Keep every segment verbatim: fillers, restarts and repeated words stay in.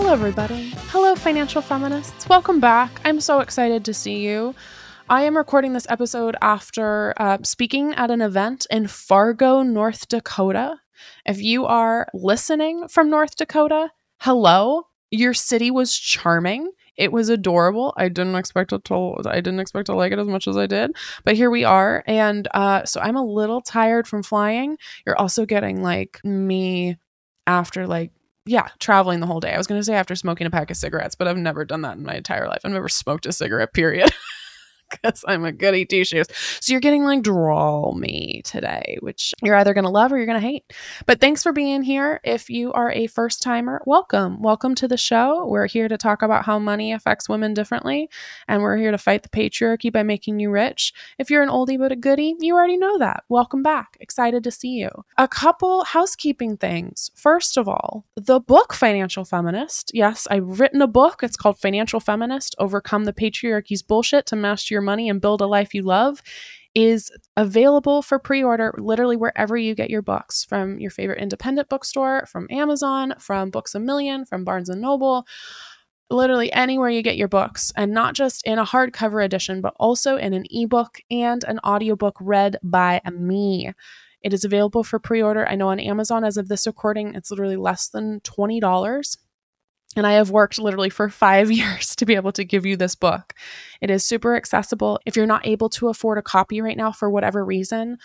Hello, everybody. Hello, Financial Feminists. Welcome back. I'm so excited to see you. I am recording this episode after uh, speaking at an event in Fargo, North Dakota. If you are listening from North Dakota, hello. Your city was charming. It was adorable. I didn't expect it to, I didn't expect to like it as much as I did, but here we are. And uh, so I'm a little tired from flying. You're also getting like me after like Yeah, traveling the whole day. I was going to say after smoking a pack of cigarettes, but I've never done that in my entire life. I've never smoked a cigarette, period, because I'm a goody two-shoes. So you're getting like drawl me today, which you're either going to love or you're going to hate. But thanks for being here. If you are a first-timer, welcome. Welcome to the show. We're here to talk about how money affects women differently, and we're here to fight the patriarchy by making you rich. If you're an oldie but a goodie, you already know that. Welcome back. Excited to see you. A couple housekeeping things. First of all, the book Financial Feminist. Yes, I've written a book. It's called Financial Feminist, Overcome the Patriarchy's Bullshit to Master Your Your Money and Build a Life You Love is available for pre-order literally wherever you get your books, from your favorite independent bookstore, from Amazon, from Books A Million, from Barnes and Noble, literally anywhere you get your books, and not just in a hardcover edition, but also in an ebook and an audiobook read by me. It is available for pre-order. I know on Amazon, as of this recording, it's literally less than twenty dollars. And I have worked literally for five years to be able to give you this book. It is super accessible. If you're not able to afford a copy right now for whatever reason,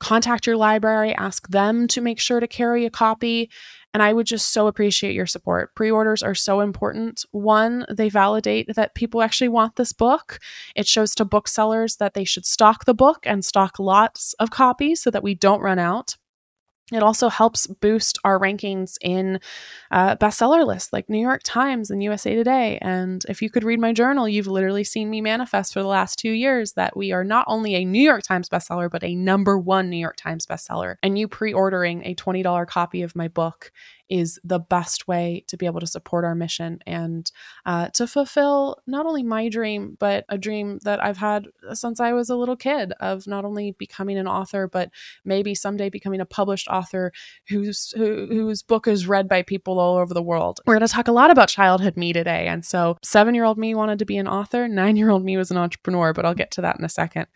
contact your library, ask them to make sure to carry a copy. And I would just so appreciate your support. Pre-orders are so important. One, they validate that people actually want this book. It shows to booksellers that they should stock the book and stock lots of copies so that we don't run out. It also helps boost our rankings in uh, bestseller lists like New York Times and U S A Today. And if you could read my journal, you've literally seen me manifest for the last two years that we are not only a New York Times bestseller, but a number one New York Times bestseller. And you pre-ordering a twenty dollars copy of my book is the best way to be able to support our mission and uh, to fulfill not only my dream, but a dream that I've had since I was a little kid of not only becoming an author, but maybe someday becoming a published author whose who, whose book is read by people all over the world. We're going to talk a lot about childhood me today. And so seven-year-old me wanted to be an author, nine-year-old me was an entrepreneur, but I'll get to that in a second.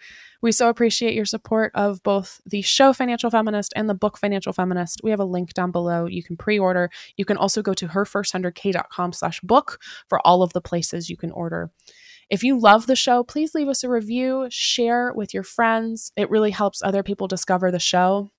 We so appreciate your support of both the show Financial Feminist and the book Financial Feminist. We have a link down below. You can pre-order. You can also go to her first one hundred k dot com slash book for all of the places you can order. If you love the show, please leave us a review, share with your friends. It really helps other people discover the show.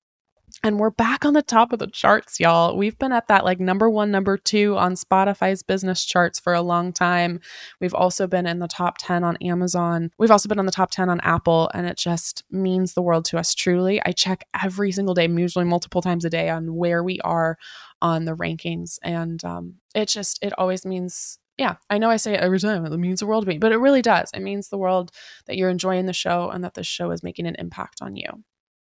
And we're back on the top of the charts, y'all. We've been at that like number one, number two on Spotify's business charts for a long time. We've also been in the top ten on Amazon. We've also been on the top ten on Apple, and it just means the world to us, truly. I check every single day, usually multiple times a day, on where we are on the rankings. And um, it just, it always means... Yeah, I know I say it every time, it means the world to me, but it really does. It means the world that you're enjoying the show and that this show is making an impact on you.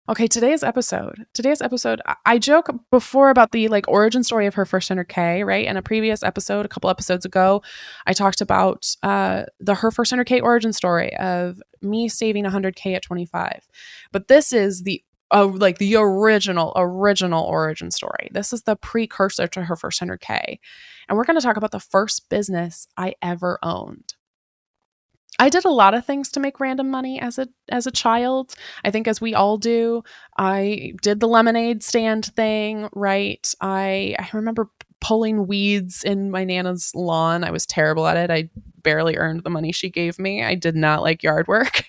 Okay, today's episode. Today's episode, I joke before about the like origin story of Her First one hundred K, right? In a previous episode, a couple episodes ago, I talked about uh, the Her First one hundred K origin story of me saving one hundred K at twenty-five. But this is the Uh, like the original, original origin story. This is the precursor to Her First one hundred K. And we're going to talk about the first business I ever owned. I did a lot of things to make random money as a as a child. I think as we all do. I did the lemonade stand thing, right? I, I remember pulling weeds in my Nana's lawn. I was terrible at it. I barely earned the money she gave me. I did not like yard work.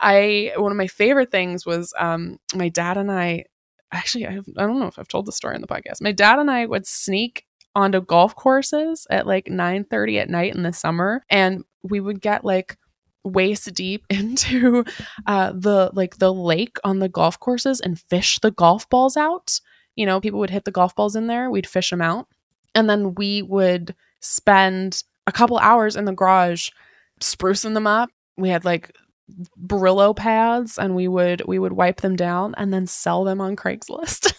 I, one of my favorite things was, um, my dad and I, actually, I, have, I don't know if I've told the story on the podcast. My dad and I would sneak onto golf courses at like nine thirty at night in the summer. And we would get like waist deep into uh, the like the lake on the golf courses and fish the golf balls out. You know, people would hit the golf balls in there. We'd fish them out. And then we would spend a couple hours in the garage sprucing them up. We had like Brillo pads and we would we would wipe them down and then sell them on Craigslist.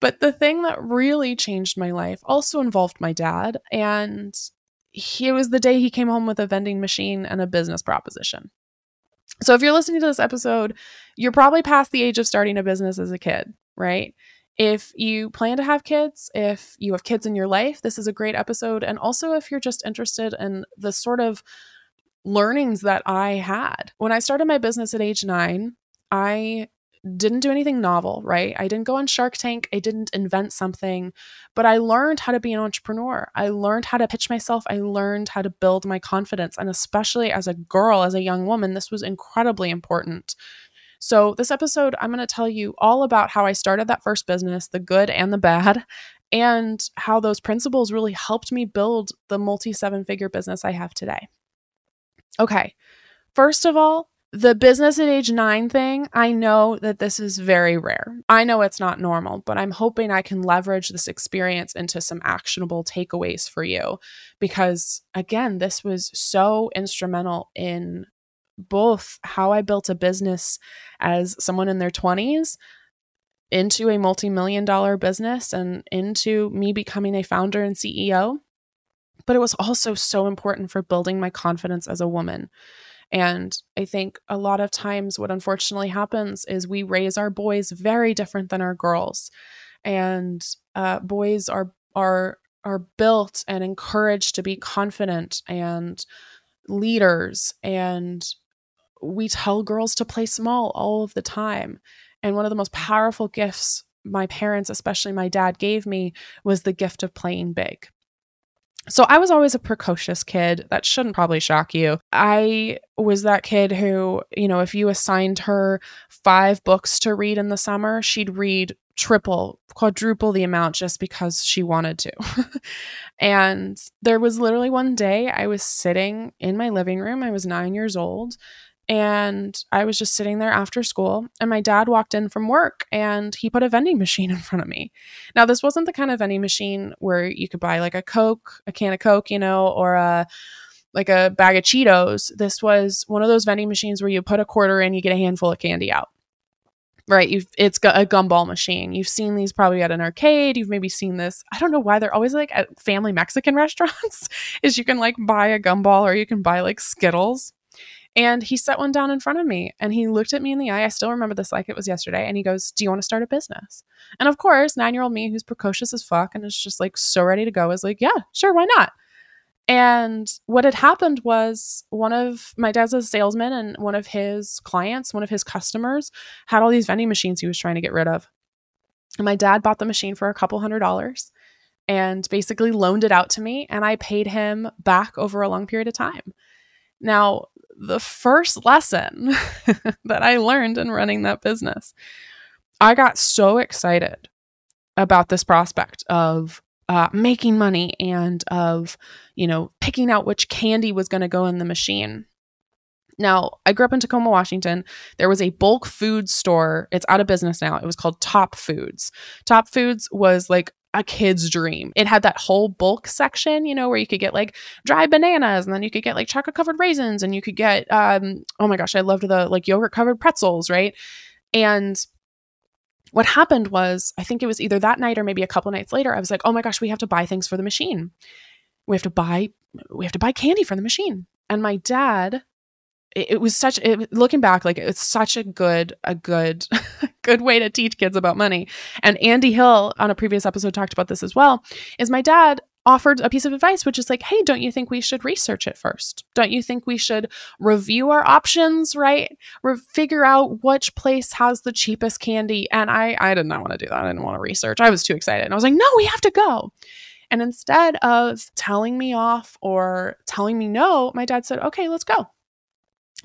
But the thing that really changed my life also involved my dad. And he, it was the day he came home with a vending machine and a business proposition. So if you're listening to this episode, you're probably past the age of starting a business as a kid, right? If you plan to have kids, if you have kids in your life, this is a great episode. And also if you're just interested in the sort of learnings that I had. When I started my business at age nine, I didn't do anything novel, right? I didn't go on Shark Tank. I didn't invent something, but I learned how to be an entrepreneur. I learned how to pitch myself. I learned how to build my confidence. And especially as a girl, as a young woman, this was incredibly important. So this episode, I'm going to tell you all about how I started that first business, the good and the bad, and how those principles really helped me build the multi seven figure business I have today. Okay. First of all, the business at age nine thing, I know that this is very rare. I know it's not normal, but I'm hoping I can leverage this experience into some actionable takeaways for you. Because again, this was so instrumental in both how I built a business as someone in their twenties into a multi-million dollar business and into me becoming a founder and C E O. But it was also so important for building my confidence as a woman. And I think a lot of times what unfortunately happens is we raise our boys very different than our girls. And uh, boys are are are built and encouraged to be confident and leaders. And we tell girls to play small all of the time. And one of the most powerful gifts my parents, especially my dad, gave me was the gift of playing big. So I was always a precocious kid. That shouldn't probably shock you. I was that kid who, you know, if you assigned her five books to read in the summer, she'd read triple, quadruple the amount just because she wanted to. And there was literally one day I was sitting in my living room. I was nine years old and I was just sitting there after school and my dad walked in from work and he put a vending machine in front of me. Now, this wasn't the kind of vending machine where you could buy like a Coke, a can of Coke, you know, or a like a bag of Cheetos. This was one of those vending machines where you put a quarter in, you get a handful of candy out, right? You've, it's a gumball machine. You've seen these probably at an arcade. You've maybe seen this. I don't know why they're always like at family Mexican restaurants is you can like buy a gumball or you can buy like Skittles. And he set one down in front of me and he looked at me in the eye. I still remember this like it was yesterday. And he goes, "Do you want to start a business?" And of course, nine-year-old me who's precocious as fuck and is just like so ready to go is like, "Yeah, sure, why not?" And what had happened was one of my dad's a salesman and one of his clients, one of his customers had all these vending machines he was trying to get rid of. And my dad bought the machine for a couple hundred dollars and basically loaned it out to me. And I paid him back over a long period of time. Now, the first lesson that I learned in running that business, I got so excited about this prospect of uh, making money and of, you know, picking out which candy was going to go in the machine. Now, I grew up in Tacoma, Washington. There was a bulk food store. It's out of business now. It was called Top Foods. Top Foods was like a kid's dream. It had that whole bulk section, you know, where you could get like dried bananas and then you could get like chocolate covered raisins and you could get, um, oh my gosh, I loved the like yogurt covered pretzels, right? And what happened was, I think it was either that night or maybe a couple nights later, I was like, oh my gosh, we have to buy things for the machine. We have to buy, we have to buy candy for the machine. And my dad, it, it was such, it, looking back, like it's such a good, a good, good way to teach kids about money. And Andy Hill on a previous episode talked about this as well, is my dad offered a piece of advice, which is like, hey, don't you think we should research it first? Don't you think we should review our options, right? Re- figure out which place has the cheapest candy. And I, I did not want to do that. I didn't want to research. I was too excited. And I was like, no, we have to go. And instead of telling me off or telling me no, my dad said, okay, let's go.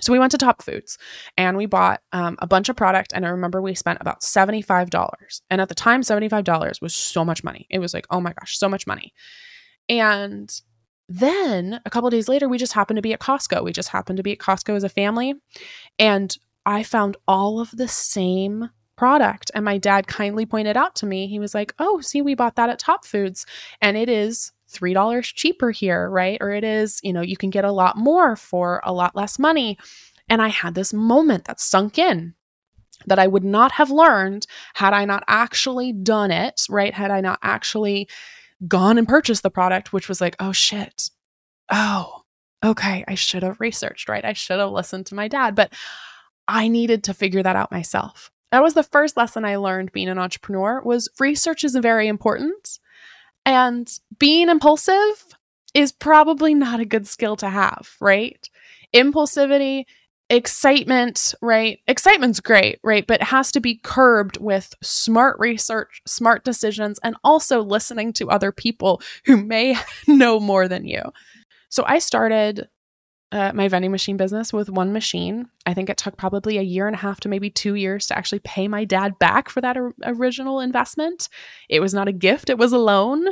So we went to Top Foods and we bought um, a bunch of product. And I remember we spent about seventy-five dollars. And at the time, seventy-five dollars was so much money. It was like, oh my gosh, so much money. And then a couple of days later, we just happened to be at Costco. We just happened to be at Costco as a family. And I found all of the same product. And my dad kindly pointed out to me, he was like, oh, see, we bought that at Top Foods. And it is three dollars cheaper here, right? Or it is, you know, you can get a lot more for a lot less money. And I had this moment that sunk in that I would not have learned had I not actually done it, right? Had I not actually gone and purchased the product, which was like, oh shit. Oh, okay. I should have researched, right? I should have listened to my dad, but I needed to figure that out myself. That was the first lesson I learned being an entrepreneur, was research is very important. And being impulsive is probably not a good skill to have, right? Impulsivity, excitement, right? Excitement's great, right? But it has to be curbed with smart research, smart decisions, and also listening to other people who may know more than you. So I started uh, my vending machine business with one machine. I think it took probably a year and a half to maybe two years to actually pay my dad back for that or- original investment. It was not a gift, it was a loan.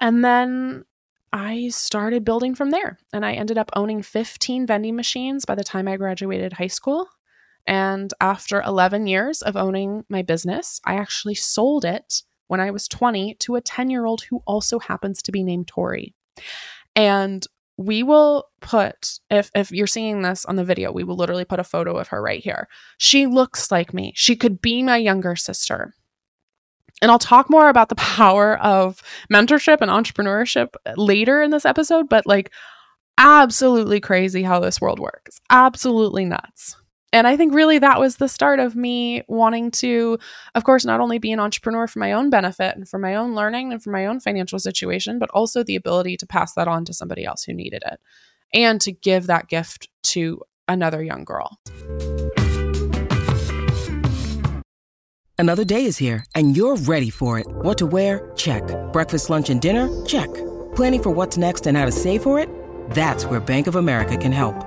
And then I started building from there, and I ended up owning fifteen vending machines by the time I graduated high school. And after eleven years of owning my business, I actually sold it when I was twenty to a ten-year-old who also happens to be named Tori. And we will put, if if you're seeing this on the video, we will literally put a photo of her right here. She looks like me. She could be my younger sister. And I'll talk more about the power of mentorship and entrepreneurship later in this episode, but like absolutely crazy how this world works. Absolutely nuts. And I think really that was the start of me wanting to, of course, not only be an entrepreneur for my own benefit and for my own learning and for my own financial situation, but also the ability to pass that on to somebody else who needed it and to give that gift to another young girl. Another day is here, and you're ready for it. What to wear? Check. Breakfast, lunch, and dinner? Check. Planning for what's next and how to save for it? That's where Bank of America can help.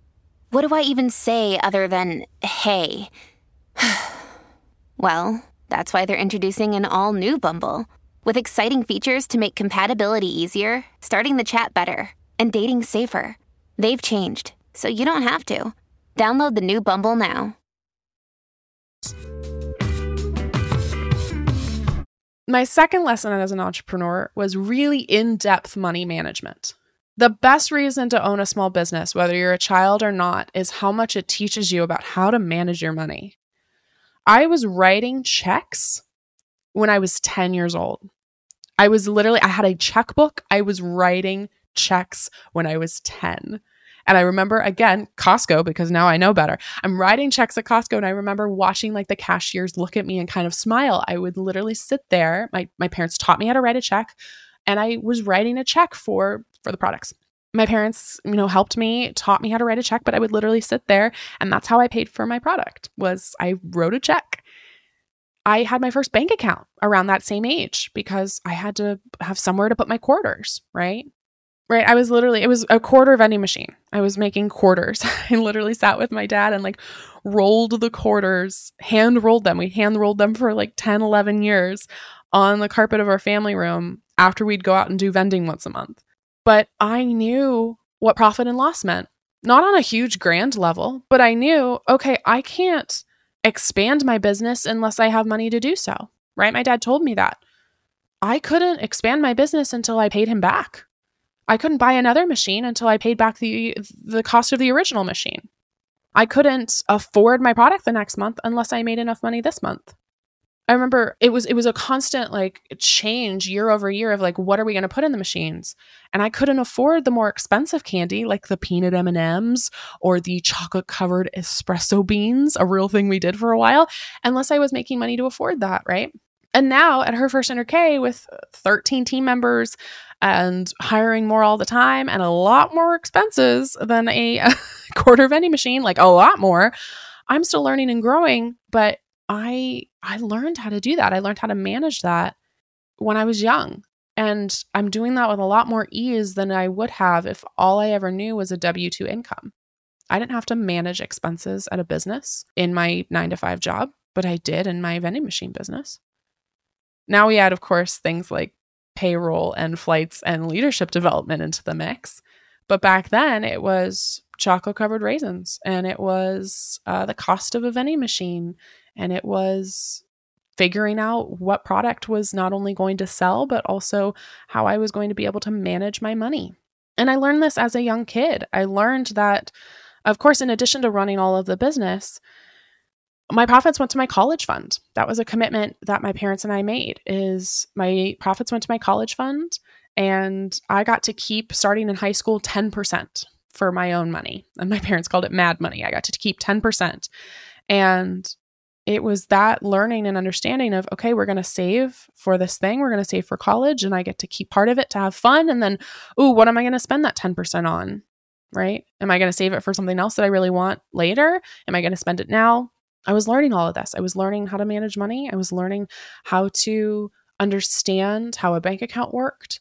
what do I even say other than, hey? Well, that's why they're introducing an all-new Bumble, with exciting features to make compatibility easier, starting the chat better, and dating safer. They've changed, so you don't have to. Download the new Bumble now. My second lesson as an entrepreneur was really in-depth money management. The best reason to own a small business, whether you're a child or not, is how much it teaches you about how to manage your money. I was writing checks when I was ten years old. I was literally, I had a checkbook. I was writing checks when I was ten. And I remember, again, Costco, because now I know better. I'm writing checks at Costco, and I remember watching like the cashiers look at me and kind of smile. I would literally sit there. My my parents taught me how to write a check, and I was writing a check for for the products. My parents, you know, helped me, taught me how to write a check, but I would literally sit there, and that's how I paid for my product, was I wrote a check. I had my first bank account around that same age because I had to have somewhere to put my quarters, right? Right. I was literally, it was a quarter vending machine. I was making quarters. I literally sat with my dad and like rolled the quarters, hand rolled them. We hand rolled them for like ten, eleven years on the carpet of our family room after we'd go out and do vending once a month. But I knew what profit and loss meant, not on a huge grand level, but I knew, okay, I can't expand my business unless I have money to do so. Right. My dad told me that I couldn't expand my business until I paid him back. I couldn't buy another machine until I paid back the the cost of the original machine. I couldn't afford my product the next month unless I made enough money this month. I remember it was it was a constant like change year over year of like, what are we going to put in the machines? And I couldn't afford the more expensive candy like the peanut M and M's or the chocolate covered espresso beans, a real thing we did for a while, unless I was making money to afford that, right? And now at Her First one hundred K with thirteen team members and hiring more all the time and a lot more expenses than a, a quarter vending machine, like a lot more, I'm still learning and growing, but I I learned how to do that. I learned how to manage that when I was young. And I'm doing that with a lot more ease than I would have if all I ever knew was a W two income. I didn't have to manage expenses at a business in my nine to five job, but I did in my vending machine business. Now we add, of course, things like payroll and flights and leadership development into the mix. But back then it was chocolate-covered raisins and it was uh, the cost of a vending machine and it was figuring out what product was not only going to sell, but also how I was going to be able to manage my money. And I learned this as a young kid. I learned that, of course, in addition to running all of the business, my profits went to my college fund. That was a commitment that my parents and I made, is my profits went to my college fund and I got to keep, starting in high school, ten percent for my own money. And my parents called it mad money. I got to keep ten percent. And it was that learning and understanding of, okay, we're going to save for this thing. We're going to save for college and I get to keep part of it to have fun. And then, ooh, what am I going to spend that ten percent on, right? Am I going to save it for something else that I really want later? Am I going to spend it now? I was learning all of this. I was learning how to manage money. I was learning how to understand how a bank account worked.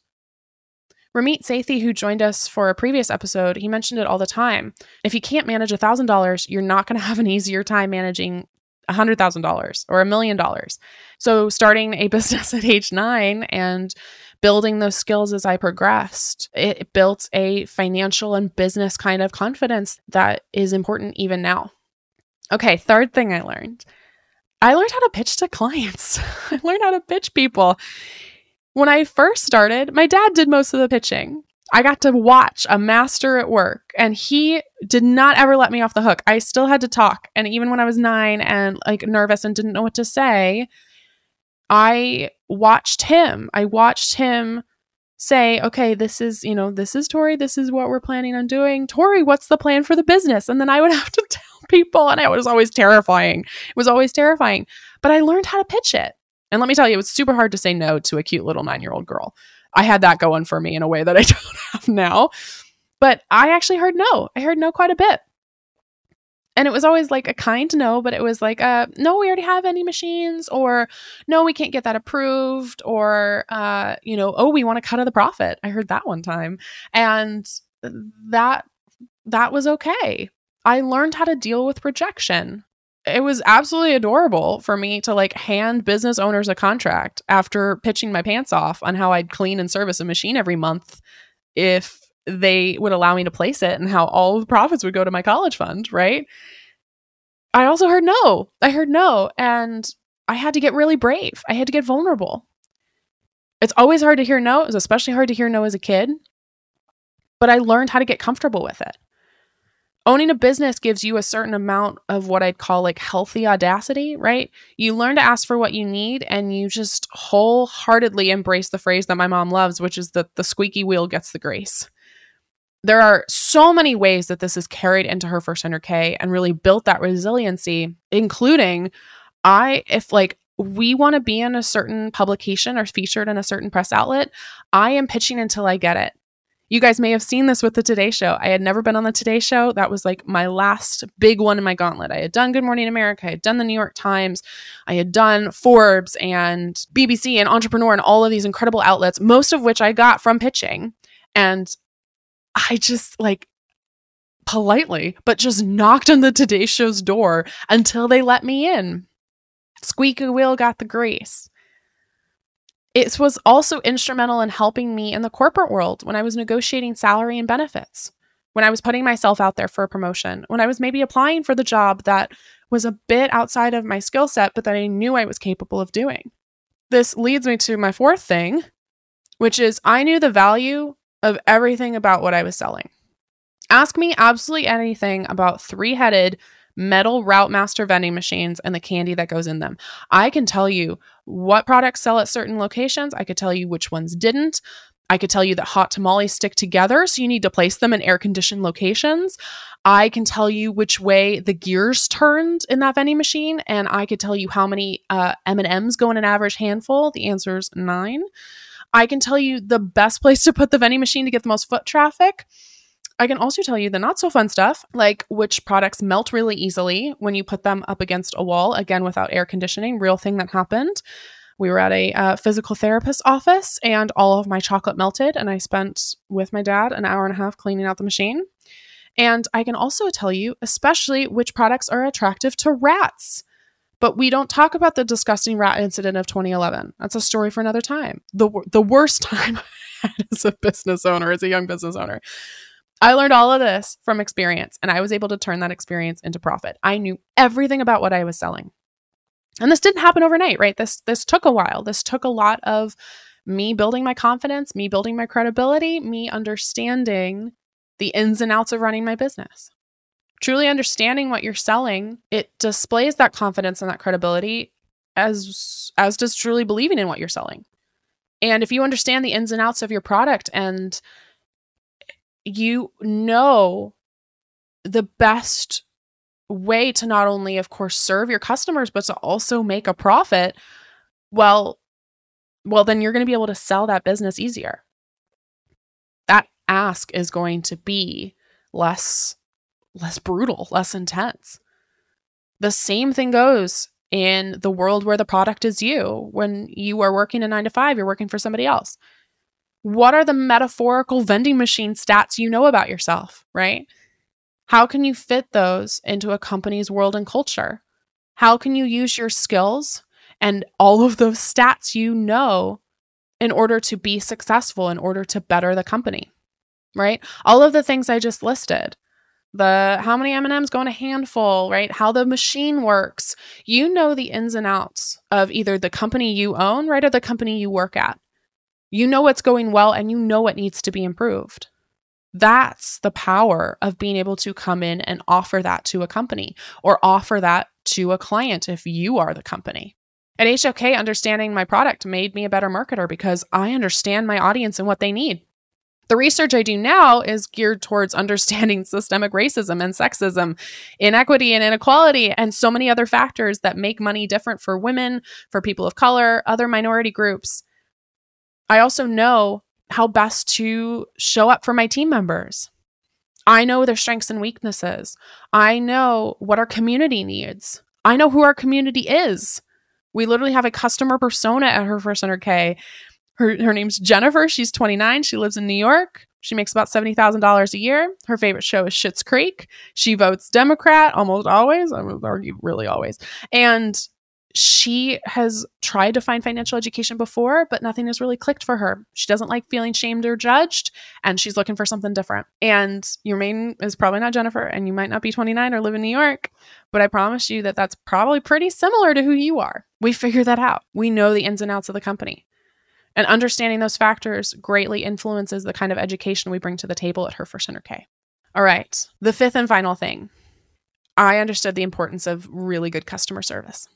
Ramit Sethi, who joined us for a previous episode, he mentioned it all the time. If you can't manage one thousand dollars, you're not going to have an easier time managing one hundred thousand dollars or a million dollars. So starting a business at age nine and building those skills as I progressed, it built a financial and business kind of confidence that is important even now. Okay, third thing I learned. I learned how to pitch to clients. I learned how to pitch people. When I first started, my dad did most of the pitching. I got to watch a master at work and he did not ever let me off the hook. I still had to talk. And even when I was nine and like nervous and didn't know what to say, I watched him. I watched him say, okay, this is, you know, this is Tori. This is what we're planning on doing. Tori, what's the plan for the business? And then I would have to tell people. And it was always terrifying. It was always terrifying. But I learned how to pitch it. And let me tell you, it was super hard to say no to a cute little nine-year-old girl. I had that going for me in a way that I don't have now. But I actually heard no. I heard no quite a bit. And it was always like a kind no, but it was like, uh, no, we already have any machines, or no, we can't get that approved, or, uh, you know, oh, we want to cut out the profit. I heard that one time. And that that was okay. I learned how to deal with rejection. It was absolutely adorable for me to like hand business owners a contract after pitching my pants off on how I'd clean and service a machine every month if they would allow me to place it and how all of the profits would go to my college fund, right? I also heard no. I heard no. And I had to get really brave. I had to get vulnerable. It's always hard to hear no. It was especially hard to hear no as a kid. But I learned how to get comfortable with it. Owning a business gives you a certain amount of what I'd call like healthy audacity, right? You learn to ask for what you need and you just wholeheartedly embrace the phrase that my mom loves, which is that the squeaky wheel gets the grease. There are so many ways that this is carried into Her First one hundred K and really built that resiliency, including I, if like we want to be in a certain publication or featured in a certain press outlet, I am pitching until I get it. You guys may have seen this with the Today Show. I had never been on the Today Show. That was like my last big one in my gauntlet. I had done Good Morning America. I had done the New York Times. I had done Forbes and B B C and Entrepreneur and all of these incredible outlets, most of which I got from pitching. And I just like politely, but just knocked on the Today Show's door until they let me in. Squeaky wheel got the grease. It was also instrumental in helping me in the corporate world when I was negotiating salary and benefits, when I was putting myself out there for a promotion, when I was maybe applying for the job that was a bit outside of my skill set, but that I knew I was capable of doing. This leads me to my fourth thing, which is I knew the value of everything about what I was selling. Ask me absolutely anything about three-headed metal route master vending machines and the candy that goes in them. I can tell you what products sell at certain locations. I could tell you which ones didn't. I could tell you that hot tamales stick together, so you need to place them in air-conditioned locations. I can tell you which way the gears turned in that vending machine, and I could tell you how many uh, M and M's go in an average handful. The answer is nine. I can tell you the best place to put the vending machine to get the most foot traffic. I can also tell you the not so fun stuff, like which products melt really easily when you put them up against a wall, again, without air conditioning, real thing that happened. We were at a uh, physical therapist's office and all of my chocolate melted, and I spent with my dad an hour and a half cleaning out the machine. And I can also tell you especially which products are attractive to rats. But we don't talk about the disgusting rat incident of twenty eleven. That's a story for another time. The the worst time I had as a business owner, as a young business owner. I learned all of this from experience, and I was able to turn that experience into profit. I knew everything about what I was selling. And this didn't happen overnight, right? This this took a while. This took a lot of me building my confidence, me building my credibility, me understanding the ins and outs of running my business. Truly understanding what you're selling, it displays that confidence and that credibility as as does truly believing in what you're selling. And if you understand the ins and outs of your product and you know the best way to not only, of course, serve your customers, but to also make a profit, well, well, then you're going to be able to sell that business easier. That ask is going to be less less brutal, less intense. The same thing goes in the world where the product is you. When you are working a nine to five, you're working for somebody else. What are the metaphorical vending machine stats you know about yourself, right? How can you fit those into a company's world and culture? How can you use your skills and all of those stats you know in order to be successful, in order to better the company, right? All of the things I just listed. The how many M and M's go in a handful, right? How the machine works. You know the ins and outs of either the company you own, right, or the company you work at. You know what's going well and you know what needs to be improved. That's the power of being able to come in and offer that to a company or offer that to a client if you are the company. At H O K, understanding my product made me a better marketer because I understand my audience and what they need. The research I do now is geared towards understanding systemic racism and sexism, inequity and inequality, and so many other factors that make money different for women, for people of color, other minority groups. I also know how best to show up for my team members. I know their strengths and weaknesses. I know what our community needs. I know who our community is. We literally have a customer persona at Her First one hundred K. Her, her name's Jennifer. She's twenty-nine. She lives in New York. She makes about seventy thousand dollars a year. Her favorite show is Schitt's Creek. She votes Democrat almost always. I would argue really always. And she has tried to find financial education before, but nothing has really clicked for her. She doesn't like feeling shamed or judged, and she's looking for something different. And your name is probably not Jennifer, and you might not be twenty-nine or live in New York, but I promise you that that's probably pretty similar to who you are. We figure that out. We know the ins and outs of the company. And understanding those factors greatly influences the kind of education we bring to the table at Her First one hundred K. All right. The fifth and final thing. I understood the importance of really good customer service.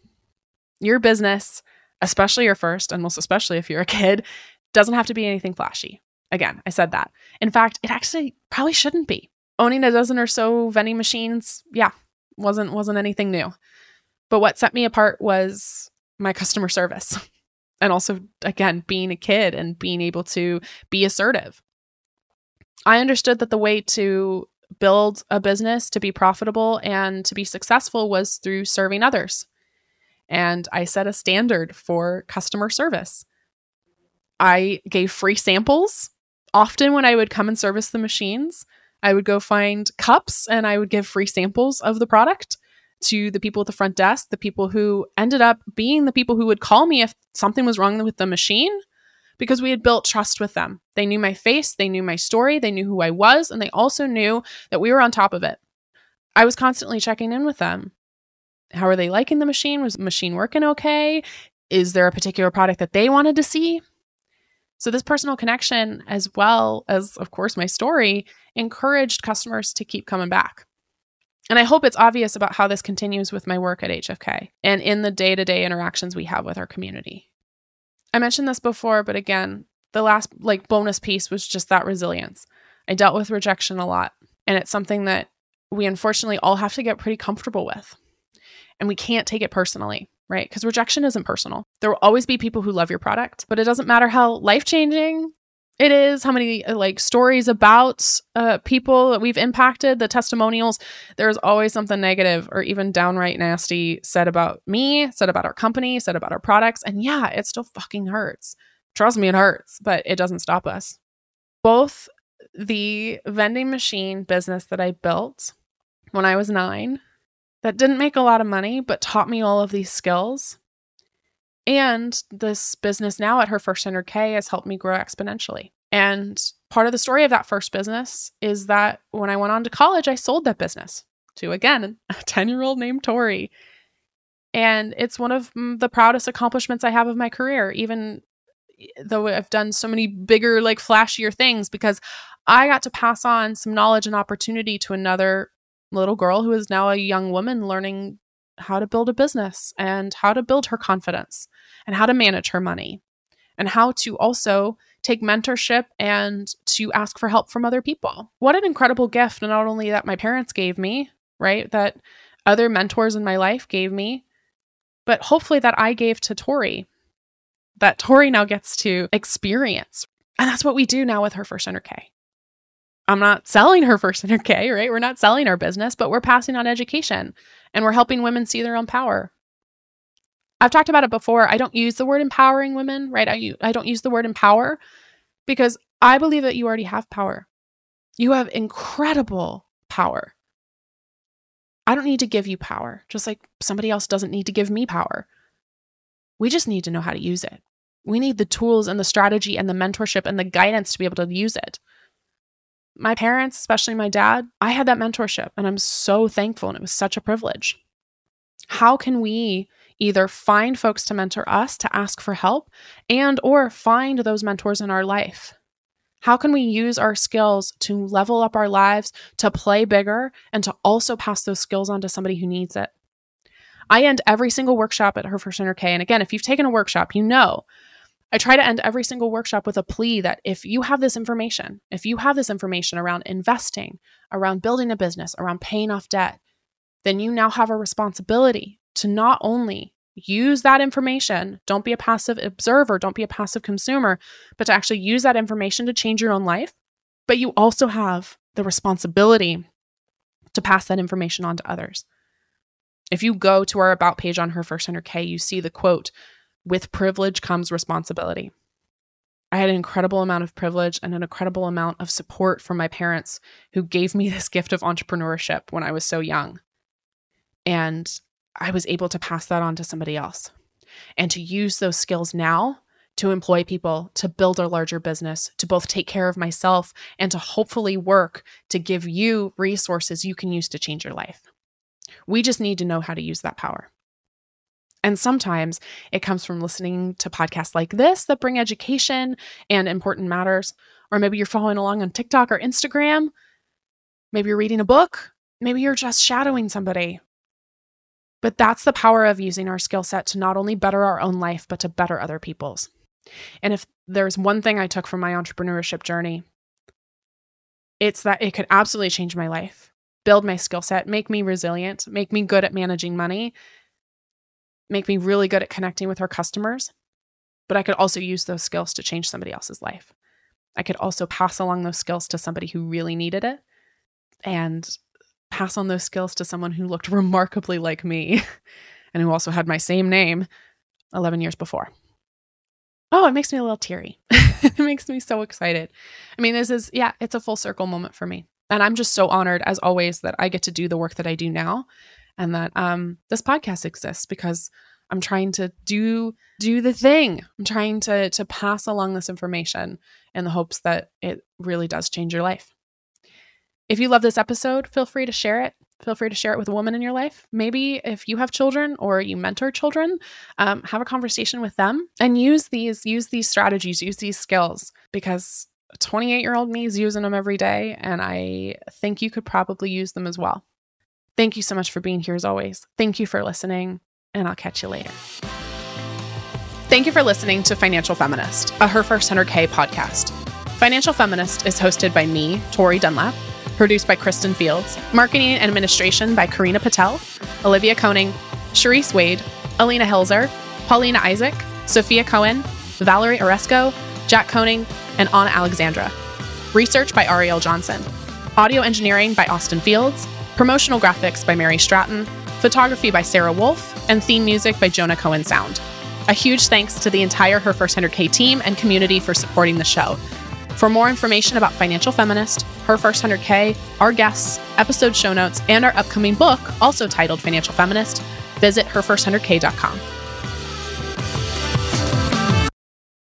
Your business, especially your first, and most especially if you're a kid, doesn't have to be anything flashy. Again, I said that. In fact, it actually probably shouldn't be. Owning a dozen or so vending machines, yeah, wasn't wasn't anything new. But what set me apart was my customer service. And also, again, being a kid and being able to be assertive. I understood that the way to build a business, to be profitable and to be successful was through serving others. And I set a standard for customer service. I gave free samples. Often when I would come and service the machines, I would go find cups and I would give free samples of the product to the people at the front desk, the people who ended up being the people who would call me if something was wrong with the machine, because we had built trust with them. They knew my face, they knew my story, they knew who I was, and they also knew that we were on top of it. I was constantly checking in with them. How are they liking the machine? Was the machine working okay? Is there a particular product that they wanted to see? So this personal connection, as well as, of course, my story, encouraged customers to keep coming back. And I hope it's obvious about how this continues with my work at H F K and in the day-to-day interactions we have with our community. I mentioned this before, but again, the last like bonus piece was just that resilience. I dealt with rejection a lot, and it's something that we unfortunately all have to get pretty comfortable with. And we can't take it personally, right? Because rejection isn't personal. There will always be people who love your product, but it doesn't matter how life-changing it is, how many like stories about uh, people that we've impacted, the testimonials. There's always something negative or even downright nasty said about me, said about our company, said about our products. And yeah, it still fucking hurts. Trust me, it hurts, but it doesn't stop us. Both the vending machine business that I built when I was nine, that didn't make a lot of money, but taught me all of these skills, and this business now at Her First one hundred K has helped me grow exponentially. And part of the story of that first business is that when I went on to college, I sold that business to, again, a ten-year-old named Tori. And it's one of the proudest accomplishments I have of my career, even though I've done so many bigger, like flashier things, because I got to pass on some knowledge and opportunity to another little girl who is now a young woman learning how to build a business and how to build her confidence and how to manage her money and how to also take mentorship and to ask for help from other people. What an incredible gift. And not only that my parents gave me, right, that other mentors in my life gave me, but hopefully that I gave to Tori, that Tori now gets to experience. And that's what we do now with Her First one hundred K. I'm not selling Her First one hundred K, right? We're not selling our business, but we're passing on education and we're helping women see their own power. I've talked about it before. I don't use the word empowering women, right? I, I don't use the word empower because I believe that you already have power. You have incredible power. I don't need to give you power, just like somebody else doesn't need to give me power. We just need to know how to use it. We need the tools and the strategy and the mentorship and the guidance to be able to use it. My parents, especially my dad, I had that mentorship and I'm so thankful, and it was such a privilege. How can we either find folks to mentor us, to ask for help, and or find those mentors in our life? How can we use our skills to level up our lives, to play bigger, and to also pass those skills on to somebody who needs it? I end every single workshop at Her First one hundred K. And again, if you've taken a workshop, you know I try to end every single workshop with a plea that if you have this information, if you have this information around investing, around building a business, around paying off debt, then you now have a responsibility to not only use that information, don't be a passive observer, don't be a passive consumer, but to actually use that information to change your own life. But you also have the responsibility to pass that information on to others. If you go to our About page on Her First one hundred K, you see the quote, "With privilege comes responsibility." I had an incredible amount of privilege and an incredible amount of support from my parents who gave me this gift of entrepreneurship when I was so young. And I was able to pass that on to somebody else and to use those skills now to employ people, to build a larger business, to both take care of myself and to hopefully work to give you resources you can use to change your life. We just need to know how to use that power. And sometimes it comes from listening to podcasts like this that bring education and important matters. Or maybe you're following along on TikTok or Instagram. Maybe you're reading a book. Maybe you're just shadowing somebody. But that's the power of using our skill set to not only better our own life, but to better other people's. And if there's one thing I took from my entrepreneurship journey, it's that it could absolutely change my life, build my skill set, make me resilient, make me good at managing money, make me really good at connecting with our customers, but I could also use those skills to change somebody else's life. I could also pass along those skills to somebody who really needed it and pass on those skills to someone who looked remarkably like me and who also had my same name eleven years before. Oh, it makes me a little teary. It makes me so excited. I mean, this is, yeah, it's a full circle moment for me. And I'm just so honored, as always, that I get to do the work that I do now. And that um, this podcast exists because I'm trying to do do the thing. I'm trying to to pass along this information in the hopes that it really does change your life. If you love this episode, feel free to share it. Feel free to share it with a woman in your life. Maybe if you have children or you mentor children, um, have a conversation with them and use these use these strategies, use these skills, because twenty-eight-year-old me is using them every day, and I think you could probably use them as well. Thank you so much for being here as always. Thank you for listening, and I'll catch you later. Thank you for listening to Financial Feminist, a Her First one hundred K podcast. Financial Feminist is hosted by me, Tori Dunlap, produced by Kristen Fields, marketing and administration by Karina Patel, Olivia Koenig, Sharice Wade, Alina Hilzer, Paulina Isaac, Sophia Cohen, Valerie Oresco, Jack Koenig, and Anna Alexandra. Research by Ariel Johnson. Audio engineering by Austin Fields. Promotional graphics by Mary Stratton. Photography by Sarah Wolfe. And theme music by Jonah Cohen Sound. A huge thanks to the entire Her First one hundred K team and community for supporting the show. For more information about Financial Feminist, Her First one hundred K, our guests, episode show notes, and our upcoming book, also titled Financial Feminist, visit her first one hundred k dot com.